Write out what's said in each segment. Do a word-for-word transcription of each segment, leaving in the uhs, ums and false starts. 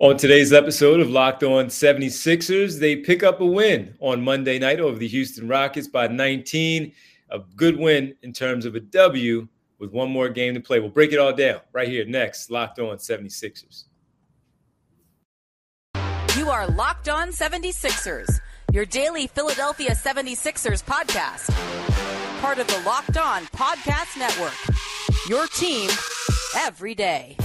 On today's episode of Locked On seventy-sixers, they pick up a win on Monday night over the Houston Rockets by nineteen. A good win in terms of a W with one more game to play. We'll break it all down right here next, Locked On seventy-sixers. You are Locked On seventy-sixers, your daily Philadelphia seventy-sixers podcast. Part of the Locked On Podcast Network, your team every day.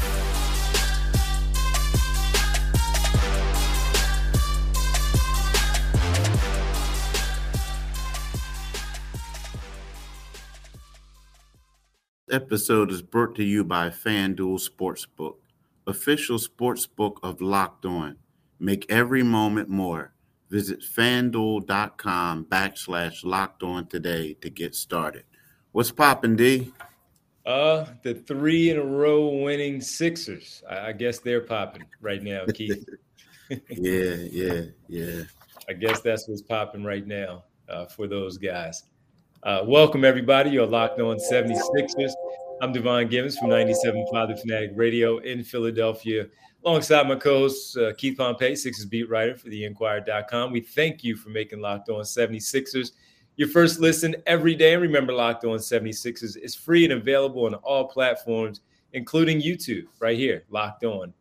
Episode is brought to you by FanDuel Sportsbook, official sportsbook of Locked On. Make every moment more. Visit FanDuel.com backslash Locked On today to get started. What's poppin', D? Uh, the three in a row winning Sixers. I, I guess they're popping right now, Keith. yeah, yeah, yeah. I guess that's what's popping right now uh, for those guys. Uh, welcome, everybody. You're Locked On seventy-sixers. I'm Devon Givens from ninety-seven Father Fanatic Radio in Philadelphia, alongside my co-host, uh, Keith Pompey, Sixers beat writer for the inquirer dot com. We thank you for making Locked On seventy-sixers your first listen every day. And remember, Locked On seventy-sixers is free and available on all platforms, including YouTube, right here, Locked On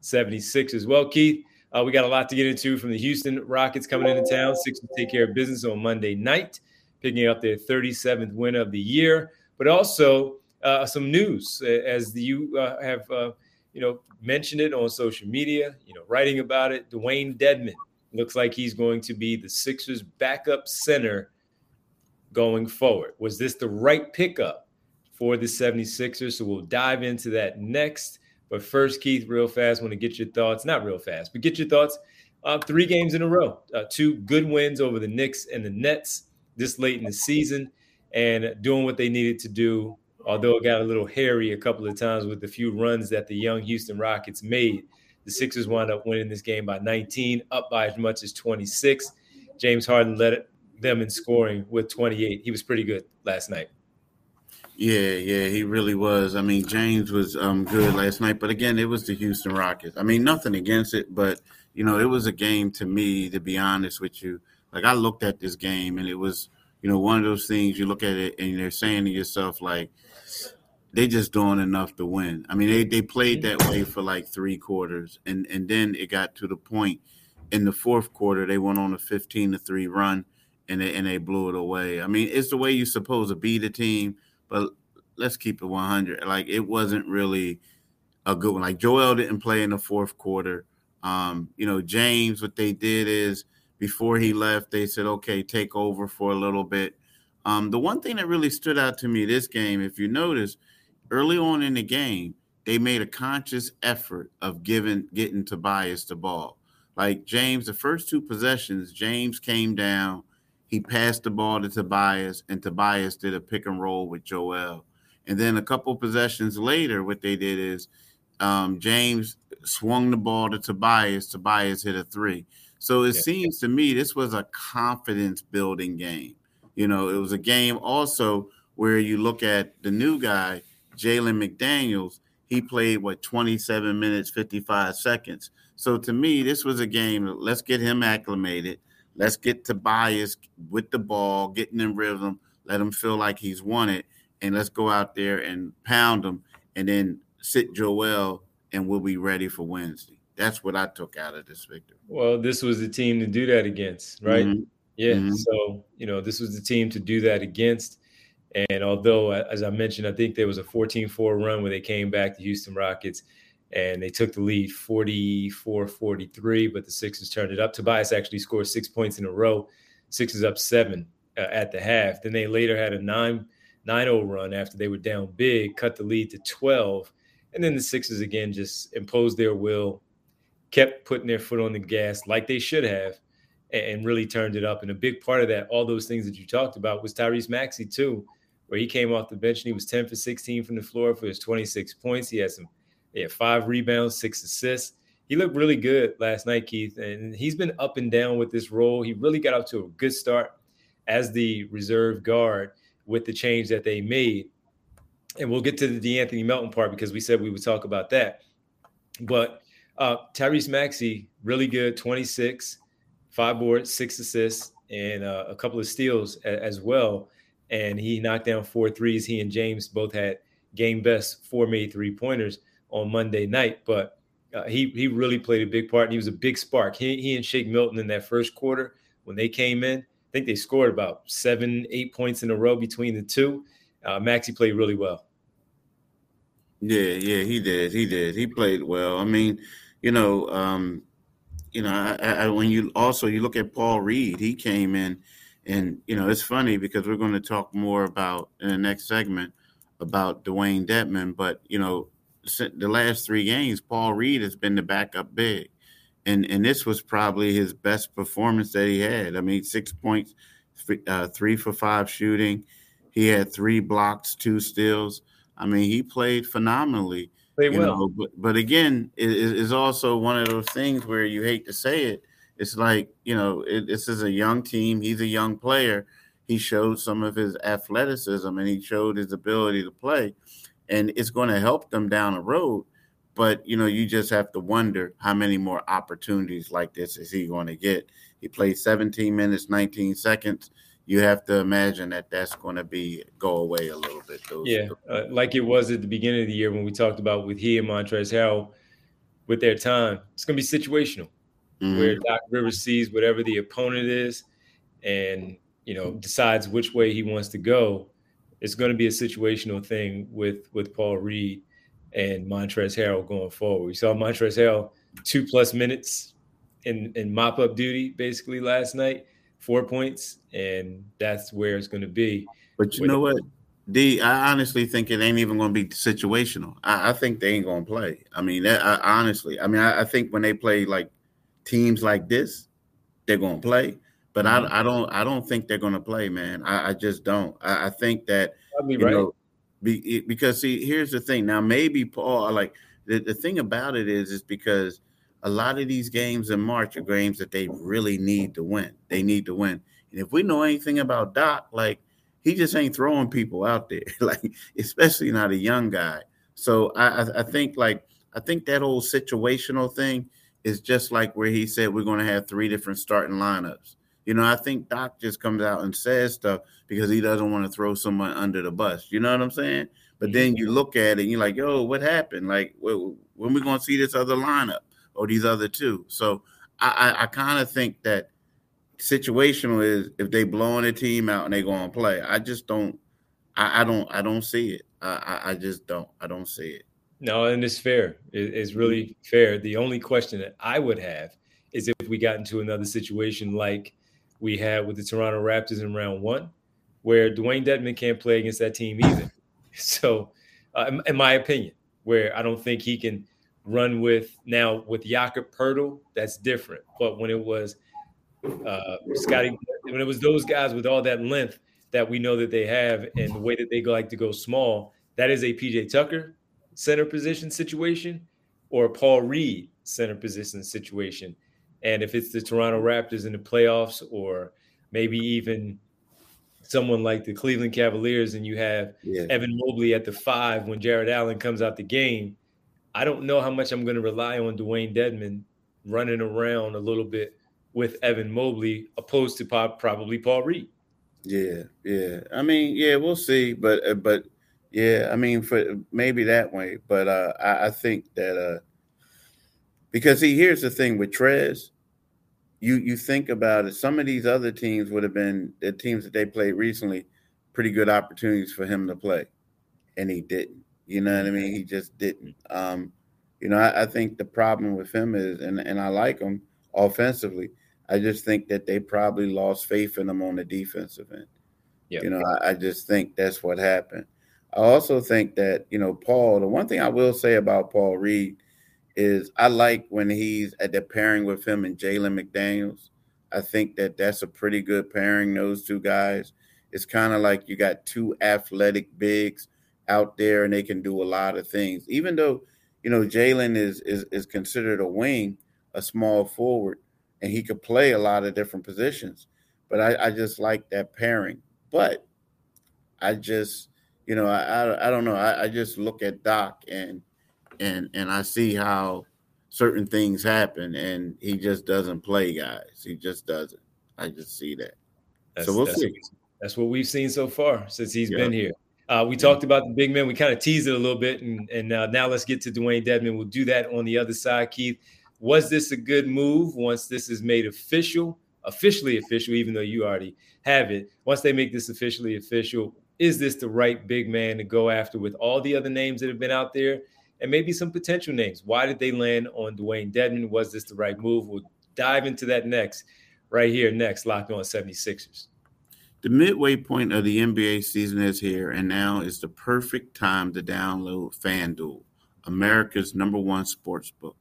seventy-sixers. Well, Keith, uh, we got a lot to get into from the Houston Rockets coming into town. Sixers take care of business on Monday night, picking up their thirty-seventh win of the year, but also uh, some news, as you uh, have uh, you know, mentioned it on social media, you know, writing about it. Dwayne Dedmon looks like he's going to be the Sixers' backup center going forward. Was this the right pickup for the seventy-sixers? So we'll dive into that next. But first, Keith, real fast, want to get your thoughts. Not real fast, but get your thoughts. Uh, three games in a row, uh, two good wins over the Knicks and the Nets this late in the season, and doing what they needed to do, although it got a little hairy a couple of times with the few runs that the young Houston Rockets made. The Sixers wound up winning this game by nineteen, up by as much as twenty-six. James Harden led them in scoring with twenty-eight. He was pretty good last night. Yeah, yeah, he really was. I mean, James was um, good last night, but again, it was the Houston Rockets. I mean, nothing against it, but, you know, it was a game to me, to be honest with you. Like, I looked at this game, and it was, you know, one of those things you look at it and you're saying to yourself, like, they just doing enough to win. I mean, they, they played that way for like three quarters, and, and then it got to the point in the fourth quarter they went on a fifteen to three run, and they, and they blew it away. I mean, it's the way you're supposed to beat a team, but let's keep it one hundred. Like, it wasn't really a good one. Like, Joel didn't play in the fourth quarter. Um, you know, James, what they did is, before he left, they said, okay, take over for a little bit. Um, the one thing that really stood out to me this game, if you notice, early on in the game, they made a conscious effort of giving getting Tobias the ball. Like, James, the first two possessions, James came down, he passed the ball to Tobias, and Tobias did a pick and roll with Joel. And then a couple possessions later, what they did is um, James swung the ball to Tobias, Tobias hit a three. So it seems to me this was a confidence-building game. You know, it was a game also where you look at the new guy, Jalen McDaniels. He played, what, twenty-seven minutes, fifty-five seconds. So to me, this was a game, let's get him acclimated. Let's get Tobias with the ball, getting in rhythm, let him feel like he's won it, and let's go out there and pound him and then sit Joel, and we'll be ready for Wednesday. That's what I took out of this victory. Well, this was the team to do that against, right? Mm-hmm. Yeah. Mm-hmm. So, you know, this was the team to do that against. And although, as I mentioned, I think there was a fourteen four run where they came back, the Houston Rockets, and they took the lead forty-four forty-three, but the Sixers turned it up. Tobias actually scored six points in a row. Sixers up seven uh, at the half. Then they later had a nine nine oh run after they were down big, cut the lead to twelve. And then the Sixers, again, just imposed their will, kept putting their foot on the gas like they should have, and really turned it up. And a big part of that, all those things that you talked about, was Tyrese Maxey too, where he came off the bench and he was ten for sixteen from the floor for his twenty-six points. He had some, he had five rebounds, six assists. He looked really good last night, Keith, and he's been up and down with this role. He really got off to a good start as the reserve guard with the change that they made. And we'll get to the De'Anthony Melton part because we said we would talk about that. But Uh, Tyrese Maxey, really good, twenty-six, five boards, six assists, and uh, a couple of steals a- as well. And he knocked down four threes. He and James both had game best four made three-pointers on Monday night. But uh, he he really played a big part, and he was a big spark. He, he and Shake Milton in that first quarter, when they came in, I think they scored about seven, eight points in a row between the two. Uh, Maxey played really well. Yeah, yeah, he did. He did. He played well. I mean, you know, um, you know, I, I, when you also you look at Paul Reed, he came in, and you know, it's funny because we're going to talk more about in the next segment about Dwayne Dedmon, but you know, the last three games, Paul Reed has been the backup big, and and this was probably his best performance that he had. I mean, six points, three, uh, three for five shooting. He had three blocks, two steals. I mean, he played phenomenally. They you will. Know, but, but again, it is also one of those things where you hate to say it. It's like, you know, it, this is a young team. He's a young player. He showed some of his athleticism and he showed his ability to play. And it's going to help them down the road. But, you know, you just have to wonder how many more opportunities like this is he going to get. He played seventeen minutes, nineteen seconds. You have to imagine that that's going to be go away a little bit. Those, yeah, uh, like it was at the beginning of the year when we talked about with he and Montrezl Harrell with their time. It's going to be situational, mm-hmm. where Doc Rivers sees whatever the opponent is and, you know, decides which way he wants to go. It's going to be a situational thing with, with Paul Reed and Montrezl Harrell going forward. We saw Montrezl Harrell two-plus minutes in, in mop-up duty basically last night. Four points, and that's where it's going to be. But you know what, D, I honestly think it ain't even going to be situational. I, I think they ain't going to play. I mean, that, I, honestly, I mean, I, I think when they play like teams like this, they're going to play. But I, I don't, I don't think they're going to play, man. I, I just don't. I, I think that you right. know, be, because see, here's the thing. Now, maybe Paul, like the, the thing about it is, is because. A lot of these games in March are games that they really need to win. They need to win. And if we know anything about Doc, like, he just ain't throwing people out there, like, especially not a young guy. So I, I think, like, I think that whole situational thing is just like where he said we're going to have three different starting lineups. You know, I think Doc just comes out and says stuff because he doesn't want to throw someone under the bus. You know what I'm saying? But then you look at it and you're like, yo, what happened? Like, when are we going to see this other lineup? Or these other two. So I, I, I kind of think that situational is if they blowing a team out and they going to play. I just don't, I, I don't, I don't see it. I, I, I just don't, I don't see it. No, and it's fair. It, it's really fair. The only question that I would have is if we got into another situation like we had with the Toronto Raptors in round one, where Dwayne Dedmon can't play against that team either. So uh, in, in my opinion, where I don't think he can run with now with Jakob Poeltl, that's different. But when it was uh, Scottie, when it was those guys with all that length that we know that they have and the way that they like to go small, that is a P J Tucker center position situation or a Paul Reed center position situation. And if it's the Toronto Raptors in the playoffs or maybe even someone like the Cleveland Cavaliers and you have yeah. Evan Mobley at the five when Jared Allen comes out the game, I don't know how much I'm going to rely on Dwayne Dedmon running around a little bit with Evan Mobley opposed to probably Paul Reed. Yeah, yeah. I mean, yeah, we'll see. But, but yeah, I mean, for maybe that way. But uh, I, I think that uh, because, see, here's the thing with Trez, you, you think about it. Some of these other teams would have been the teams that they played recently, pretty good opportunities for him to play, and he didn't. You know what I mean? He just didn't. Um, you know, I, I think the problem with him is, and, and I like him offensively, I just think that they probably lost faith in him on the defensive end. Yep. You know, I, I just think that's what happened. I also think that, you know, Paul, the one thing I will say about Paul Reed is I like when he's at the pairing with him and Jalen McDaniels. I think that that's a pretty good pairing, those two guys. It's kind of like you got two athletic bigs out there and they can do a lot of things, even though, you know, Jalen is, is is considered a wing, a small forward, and he could play a lot of different positions. But I, I just like that pairing. But I just, you know, I I, I don't know. I, I just look at Doc and and and I see how certain things happen, and he just doesn't play guys. He just doesn't. I just see that. That's, so we'll that's, see. That's what we've seen so far since he's yeah. been here. Uh, we yeah. talked about the big men. We kind of teased it a little bit, and, and uh, now let's get to Dwayne Dedmon. We'll do that on the other side, Keith. Was this a good move once this is made official, officially official, even though you already have it? Once they make this officially official, is this the right big man to go after with all the other names that have been out there and maybe some potential names? Why did they land on Dwayne Dedmon? Was this the right move? We'll dive into that next, right here next, Locked On seventy-sixers. The midway point of the N B A season is here, and now is the perfect time to download FanDuel, America's number one sports book,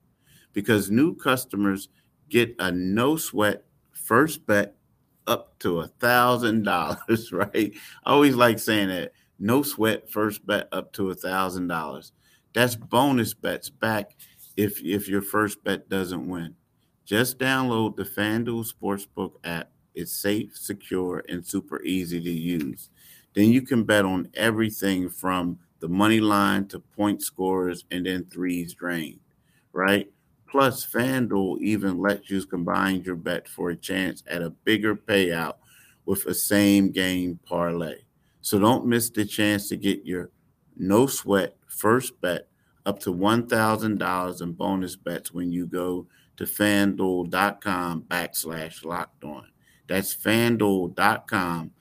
because new customers get a no-sweat first bet up to one thousand dollars, right? I always like saying that, no-sweat first bet up to one thousand dollars. That's bonus bets back if, if your first bet doesn't win. Just download the FanDuel Sportsbook app. It's safe, secure, and super easy to use. Then you can bet on everything from the money line to point scorers and then threes drained, right? Plus, FanDuel even lets you combine your bet for a chance at a bigger payout with a same-game parlay. So don't miss the chance to get your no-sweat first bet up to one thousand dollars in bonus bets when you go to FanDuel.com backslash locked on. That's FanDuel.com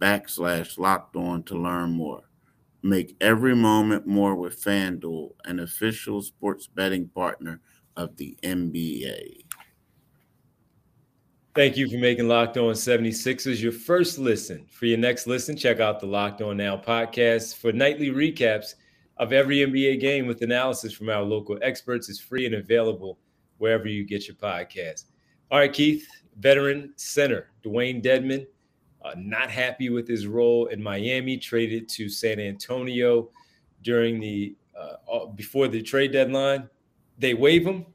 backslash locked on to learn more. Make every moment more with FanDuel, an official sports betting partner of the N B A. Thank you for making Locked On seventy-sixers your first listen. For your next listen, check out the Locked On Now podcast for nightly recaps of every N B A game with analysis from our local experts. It's free and available wherever you get your podcast. All right, Keith. Veteran center Dwayne Dedmon, uh, not happy with his role in Miami, traded to San Antonio during the uh, before the trade deadline. They waive him.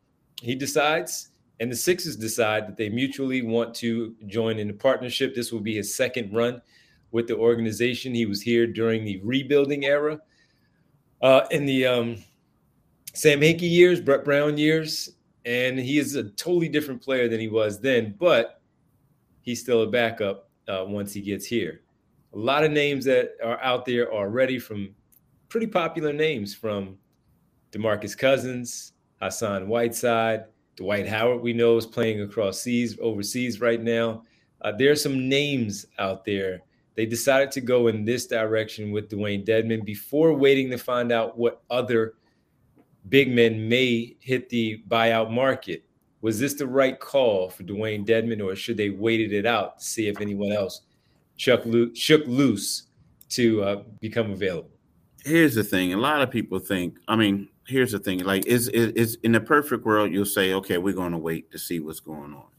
He decides, and the Sixers decide that they mutually want to join in a partnership. This will be his second run with the organization. He was here during the rebuilding era, uh, in the um, Sam Hinkie years, Brett Brown years. And he is a totally different player than he was then, but he's still a backup uh, once he gets here. A lot of names that are out there already, from pretty popular names, from DeMarcus Cousins, Hassan Whiteside, Dwight Howard, we know, is playing across seas, overseas right now. Uh, there are some names out there. They decided to go in this direction with Dwayne Dedmon before waiting to find out what other big men may hit the buyout market. Was this the right call for Dwayne Dedmon, or should they waited it out to see if anyone else shook loose to uh, become available? Here's the thing. A lot of people think, I mean, here's the thing. Like, is is in the perfect world, you'll say, okay, we're going to wait to see what's going on.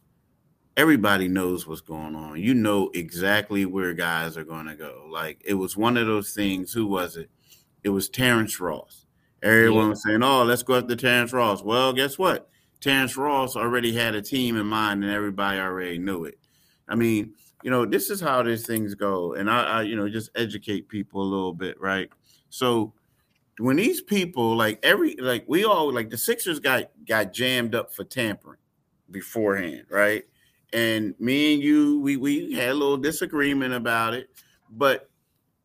Everybody knows what's going on. You know exactly where guys are going to go. Like, it was one of those things. Who was it? It was Terrence Ross. Everyone yeah. was saying, oh, let's go after Terrence Ross. Well, guess what? Terrence Ross already had a team in mind, and everybody already knew it. I mean, you know, this is how these things go. And I, I, you know, just educate people a little bit, right? So when these people, like every, like we all, like the Sixers got, got jammed up for tampering beforehand, right? And me and you, we, we had a little disagreement about it. But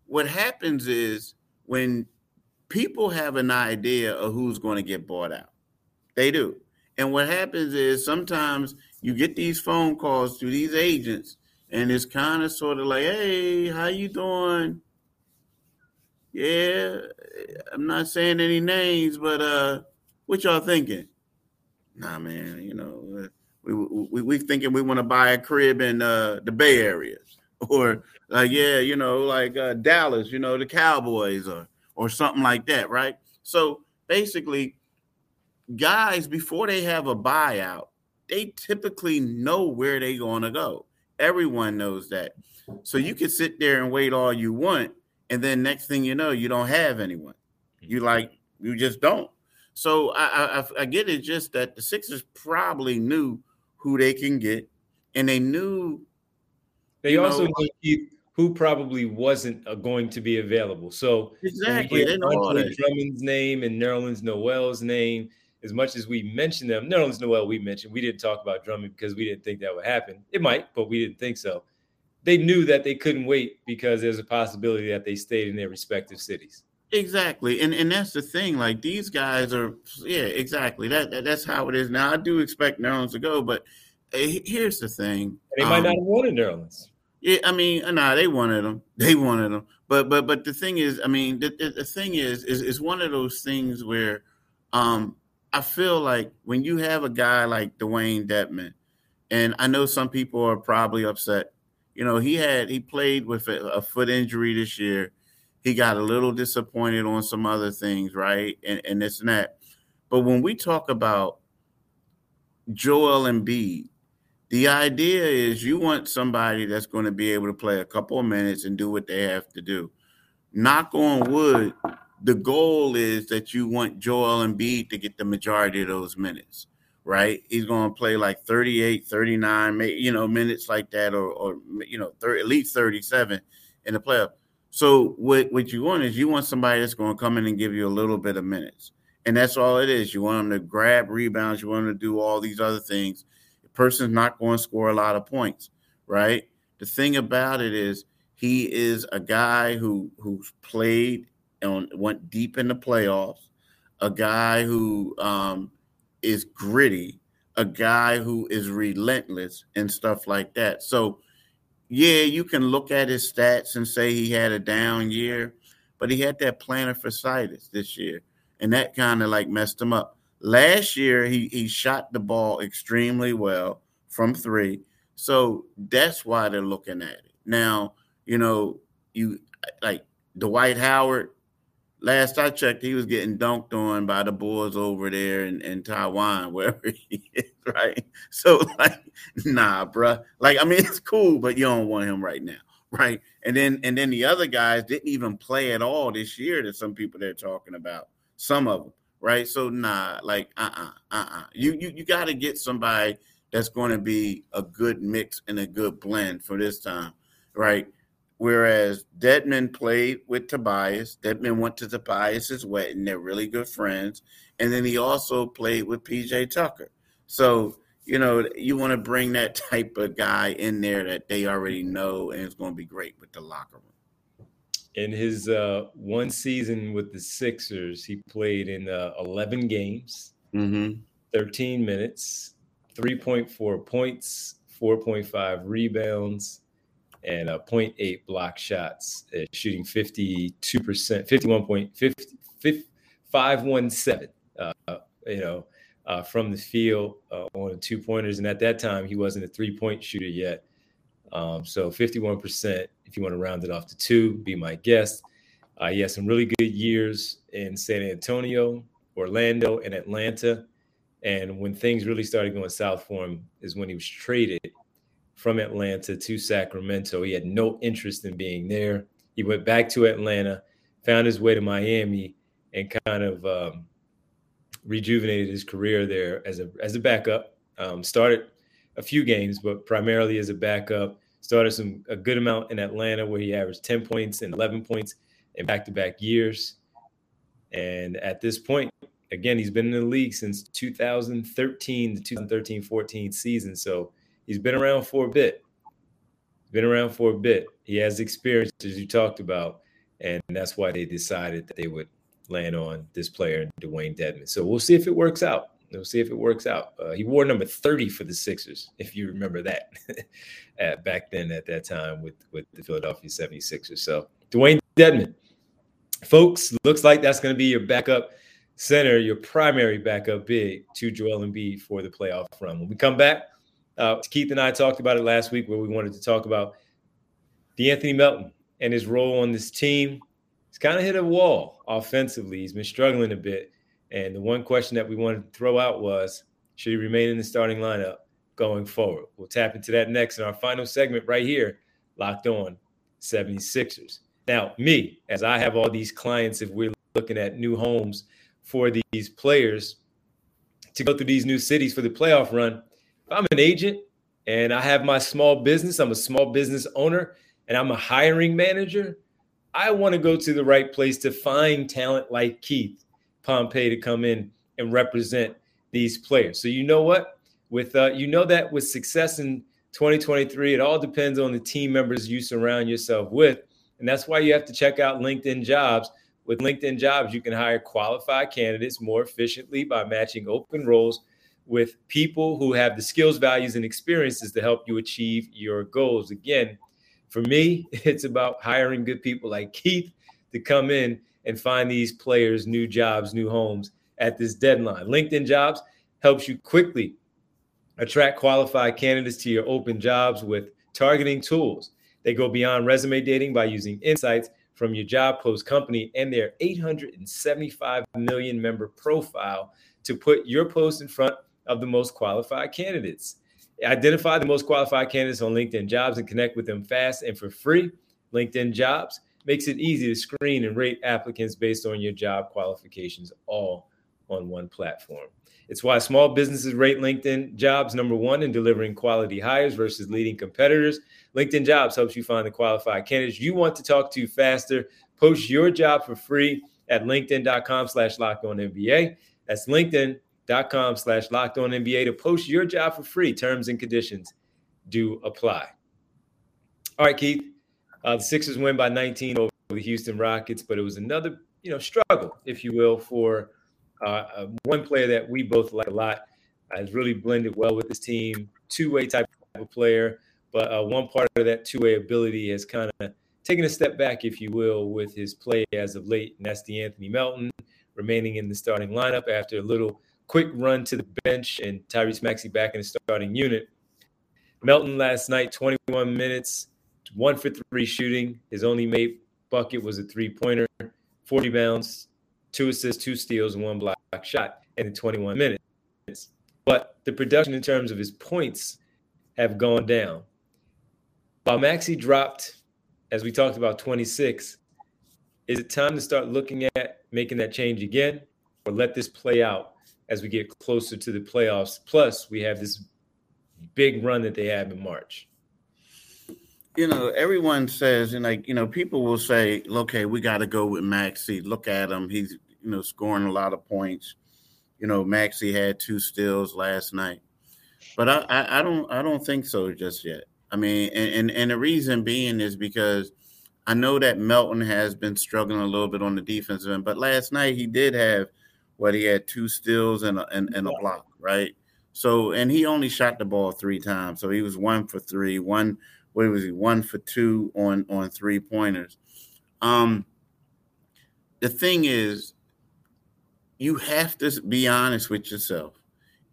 what happens is when people have an idea of who's going to get bought out. They do. And what happens is sometimes you get these phone calls to these agents, and it's kind of sort of like, hey, how you doing? Yeah, I'm not saying any names, but uh, what y'all thinking? Nah, man, you know, we we, we thinking we want to buy a crib in uh, the Bay Area. Or like, yeah, you know, like uh, Dallas, you know, the Cowboys are. Or something like that, right? So basically, guys, before they have a buyout, they typically know where they're going to go. Everyone knows that. So you can sit there and wait all you want, and then next thing you know, you don't have anyone. You like, you just don't. So I, I, I get it, just that the Sixers probably knew who they can get, and they knew. They also knew who probably wasn't going to be available. So exactly, they know Drummond's name and Nerlens Noel's name. as much as we mentioned them, not only is Noel we mentioned, we didn't talk about Drummond because we didn't think that would happen. It might, but we didn't think so. They knew that they couldn't wait because there's a possibility that they stayed in their respective cities. Exactly. And and that's the thing. Like, these guys are, yeah, exactly. That, that That's how it is. Now, I do expect New Orleans to go, but here's the thing. They might um, not have wanted New Orleans. Yeah, I mean, nah, they wanted them. They wanted them. But but but the thing is, I mean, the, the, the thing is, is, is one of those things where um, I feel like when you have a guy like Dwayne Dedmon, and I know some people are probably upset. You know, he had he played with a, a foot injury this year. He got a little disappointed on some other things, right? And and this and that. But when we talk about Joel Embiid, the idea is you want somebody that's going to be able to play a couple of minutes and do what they have to do. Knock on wood, the goal is that you want Joel Embiid to get the majority of those minutes, right? He's going to play like thirty-eight, thirty-nine, you know, minutes like that, or, or you know, thirty, at least thirty-seven in the playoff. So what, what you want is you want somebody that's going to come in and give you a little bit of minutes. And that's all it is. You want them to grab rebounds. You want them to do all these other things. The person's not going to score a lot of points, right? The thing about it is he is a guy who who's played and went deep in the playoffs, a guy who um, is gritty, a guy who is relentless and stuff like that. So, yeah, you can look at his stats and say he had a down year, but he had that plantar fasciitis this year. And that kind of like messed him up. Last year, he he shot the ball extremely well from three. So that's why they're looking at it. Now, you know, you like Dwight Howard, last I checked, he was getting dunked on by the Bulls over there in, in Taiwan, wherever he is, right? So, like, nah, bruh. Like, I mean, it's cool, but you don't want him right now, right? And then and then the other guys didn't even play at all this year that some people they're talking about. Some of them, right? So, nah, like, uh-uh, uh-uh. You you, you got to get somebody that's going to be a good mix and a good blend for this time, right? Whereas Dedmon played with Tobias. Dedmon went to Tobias's wedding. They're really good friends. And then he also played with P J Tucker. So, you know, you want to bring that type of guy in there that they already know and it's going to be great with the locker room. In his uh, one season with the Sixers, he played in uh, eleven games, mm-hmm. thirteen minutes, three point four points, four point five rebounds, and uh, zero point eight block shots, uh, shooting fifty-two percent, fifty-one point five one seven, uh, you know, uh, from the field uh, on two pointers. And at that time, he wasn't a three point shooter yet. Um, so fifty-one percent, if you want to round it off to two, be my guest. Uh, he had some really good years in San Antonio, Orlando, and Atlanta. And when things really started going south for him is when he was traded from Atlanta to Sacramento. He had no interest in being there. He went back to Atlanta, found his way to Miami, and kind of um, rejuvenated his career there as a as a backup. Um, started a few games, but primarily as a backup. Started some a good amount in Atlanta where he averaged ten points and eleven points in back-to-back years. And at this point, again, he's been in the league since two thousand thirteen, the twenty thirteen fourteen season. So he's been around for a bit. Been around for a bit. He has experience, as you talked about, and that's why they decided that they would land on this player, Dwayne Dedmon. So we'll see if it works out. We'll see if it works out. Uh, he wore number thirty for the Sixers, if you remember that, at, back then at that time with, with the Philadelphia seventy-sixers. So Dwayne Dedmon, folks, looks like that's going to be your backup center, your primary backup big to Joel Embiid for the playoff run. When we come back, uh, Keith and I talked about it last week where we wanted to talk about De'Anthony Melton and his role on this team. He's kind of hit a wall offensively. He's been struggling a bit. And the one question that we wanted to throw out was, should he remain in the starting lineup going forward? We'll tap into that next in our final segment right here, Locked On seventy-sixers. Now, me, as I have all these clients, if we're looking at new homes for these players to go through these new cities for the playoff run, if I'm an agent and I have my small business, I'm a small business owner, and I'm a hiring manager, I want to go to the right place to find talent like Keith Pompey to come in and represent these players. So you know what? With uh, you know that with success in twenty twenty-three, it all depends on the team members you surround yourself with. And that's why you have to check out LinkedIn Jobs. With LinkedIn Jobs, you can hire qualified candidates more efficiently by matching open roles with people who have the skills, values, and experiences to help you achieve your goals. Again, for me, it's about hiring good people like Keith to come in and find these players new jobs, new homes at this deadline. LinkedIn Jobs helps you quickly attract qualified candidates to your open jobs with targeting tools. They go beyond resume dating by using insights from your job post company and their eight hundred seventy-five million member profile to put your post in front of the most qualified candidates. Identify the most qualified candidates on LinkedIn Jobs and connect with them fast and for free. LinkedIn Jobs makes it easy to screen and rate applicants based on your job qualifications, all on one platform. It's why small businesses rate LinkedIn Jobs number one in delivering quality hires versus leading competitors. LinkedIn Jobs helps you find the qualified candidates you want to talk to faster. Post your job for free at linkedin.com slash locked on NBA. That's linkedin.com slash locked on NBA to post your job for free. Terms and conditions do apply. All right, Keith, uh, the Sixers win by nineteen over the Houston Rockets, but it was another, you know, struggle, if you will, for Uh, one player that we both like a lot, uh, has really blended well with this team, two-way type of player, but uh, one part of that two-way ability has kind of taken a step back, if you will, with his play as of late, and that's De'Anthony Melton remaining in the starting lineup after a little quick run to the bench and Tyrese Maxey back in the starting unit. Melton last night, twenty-one minutes, one for three shooting. His only made bucket was a three-pointer, forty bounds, two assists, two steals, and one block shot in twenty-one minutes. But the production in terms of his points have gone down. While Maxey dropped, as we talked about, twenty-six, is it time to start looking at making that change again, or let this play out as we get closer to the playoffs? Plus, we have this big run that they have in March. You know, everyone says, and like, you know, people will say, okay, we got to go with Maxey. Look at him. He's, you know, scoring a lot of points. You know, Maxey had two steals last night, but I, I, I don't, I don't think so just yet. I mean, and, and and the reason being is because I know that Melton has been struggling a little bit on the defensive end, but last night he did have what he had two steals and a, and, and a block, right? So, and he only shot the ball three times, so he was one for three, one. What was he? One for two on on three pointers. Um, the thing is, you have to be honest with yourself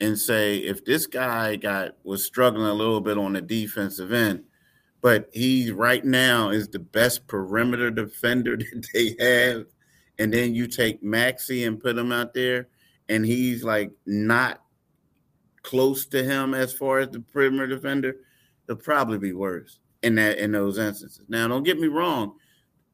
and say, if this guy got was struggling a little bit on the defensive end, but he right now is the best perimeter defender that they have, and then you take Maxey and put him out there, and he's like not close to him as far as the perimeter defender, it'll probably be worse in that in those instances. Now, don't get me wrong,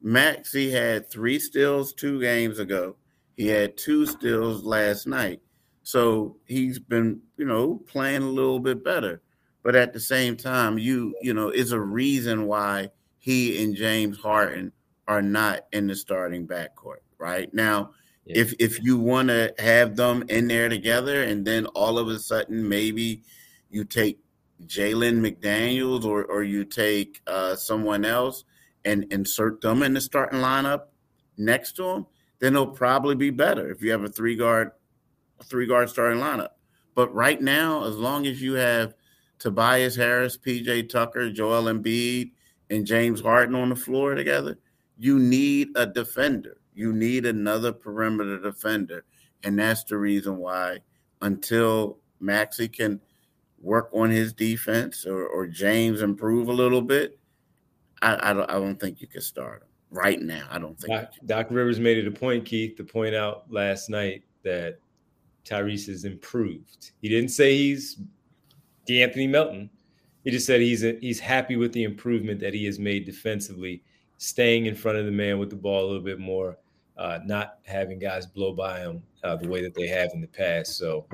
Maxey had three steals two games ago. He had two steals last night. So he's been, you know, playing a little bit better. But at the same time, you, you know, it's a reason why he and James Harden are not in the starting backcourt right now. Yeah. If if you want to have them in there together, and then all of a sudden maybe you take Jalen McDaniels or or you take uh, someone else and insert them in the starting lineup next to him, then it'll probably be better if you have a three guard, a three guard starting lineup. But right now, as long as you have Tobias Harris, P J Tucker, Joel Embiid, and James Harden on the floor together, you need a defender. You need another perimeter defender, and that's the reason why until Maxey can work on his defense or, or James improve a little bit, I, I, don't, I don't think you can start him right now. I don't think. Doc, Doc Rivers made it a point, Keith, to point out last night that Tyrese has improved. He didn't say he's De'Anthony Melton. He just said he's a, he's happy with the improvement that he has made defensively, staying in front of the man with the ball a little bit more, uh, not having guys blow by him uh, the way that they have in the past. So,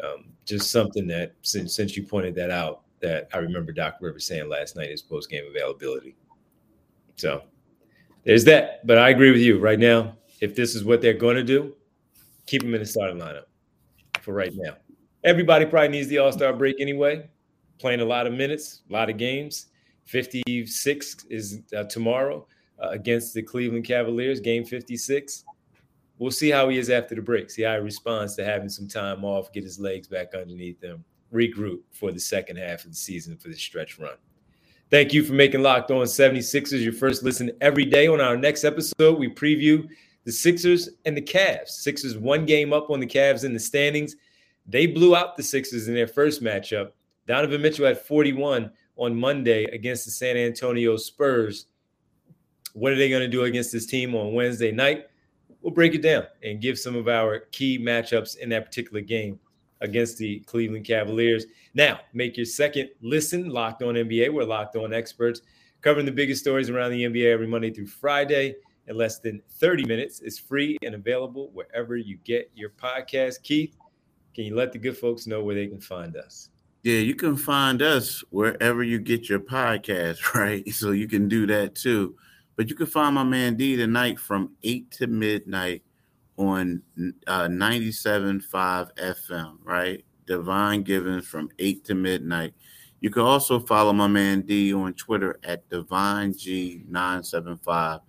Um, just something that, since since you pointed that out, that I remember Doc Rivers saying last night, his post-game availability. So there's that. But I agree with you right now. If this is what they're going to do, keep him in the starting lineup for right now. everybody probably needs the All-Star break anyway. Playing a lot of minutes, a lot of games. fifty-six is uh, tomorrow uh, against the Cleveland Cavaliers, game fifty-six. We'll see how he is after the break, see how he responds to having some time off, get his legs back underneath him, regroup for the second half of the season for this stretch run. Thank you for making Locked On seventy-sixers your first listen every day. On our next episode, we preview the Sixers and the Cavs. Sixers one game up on the Cavs in the standings. They blew out the Sixers in their first matchup. Donovan Mitchell had forty-one on Monday against the San Antonio Spurs. What are they going to do against this team on Wednesday night? We'll break it down and give some of our key matchups in that particular game against the Cleveland Cavaliers. Now, make your second listen, Locked On N B A. We're Locked On experts covering the biggest stories around the N B A every Monday through Friday in less than thirty minutes. It's free and available wherever you get your podcast. Keith, can you let the good folks know where they can find us? Yeah, you can find us wherever you get your podcast, right? So you can do that too. But you can find my man D tonight from eight to midnight on uh, ninety-seven point five F M, right? Divine Givens from eight to midnight. You can also follow my man D on Twitter at Divine G nine seven five.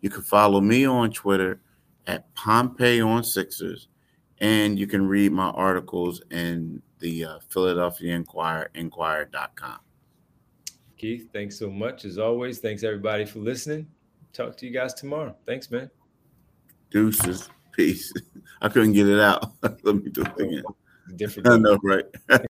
You can follow me on Twitter at Pompey on Sixers. And you can read my articles in the uh, Philadelphia Inquirer, Inquirer dot com. Keith, thanks so much. As always, thanks everybody for listening. Talk to you guys tomorrow. Thanks, man. Deuces. Peace. I couldn't get it out. Let me do it again. Different. I know, right?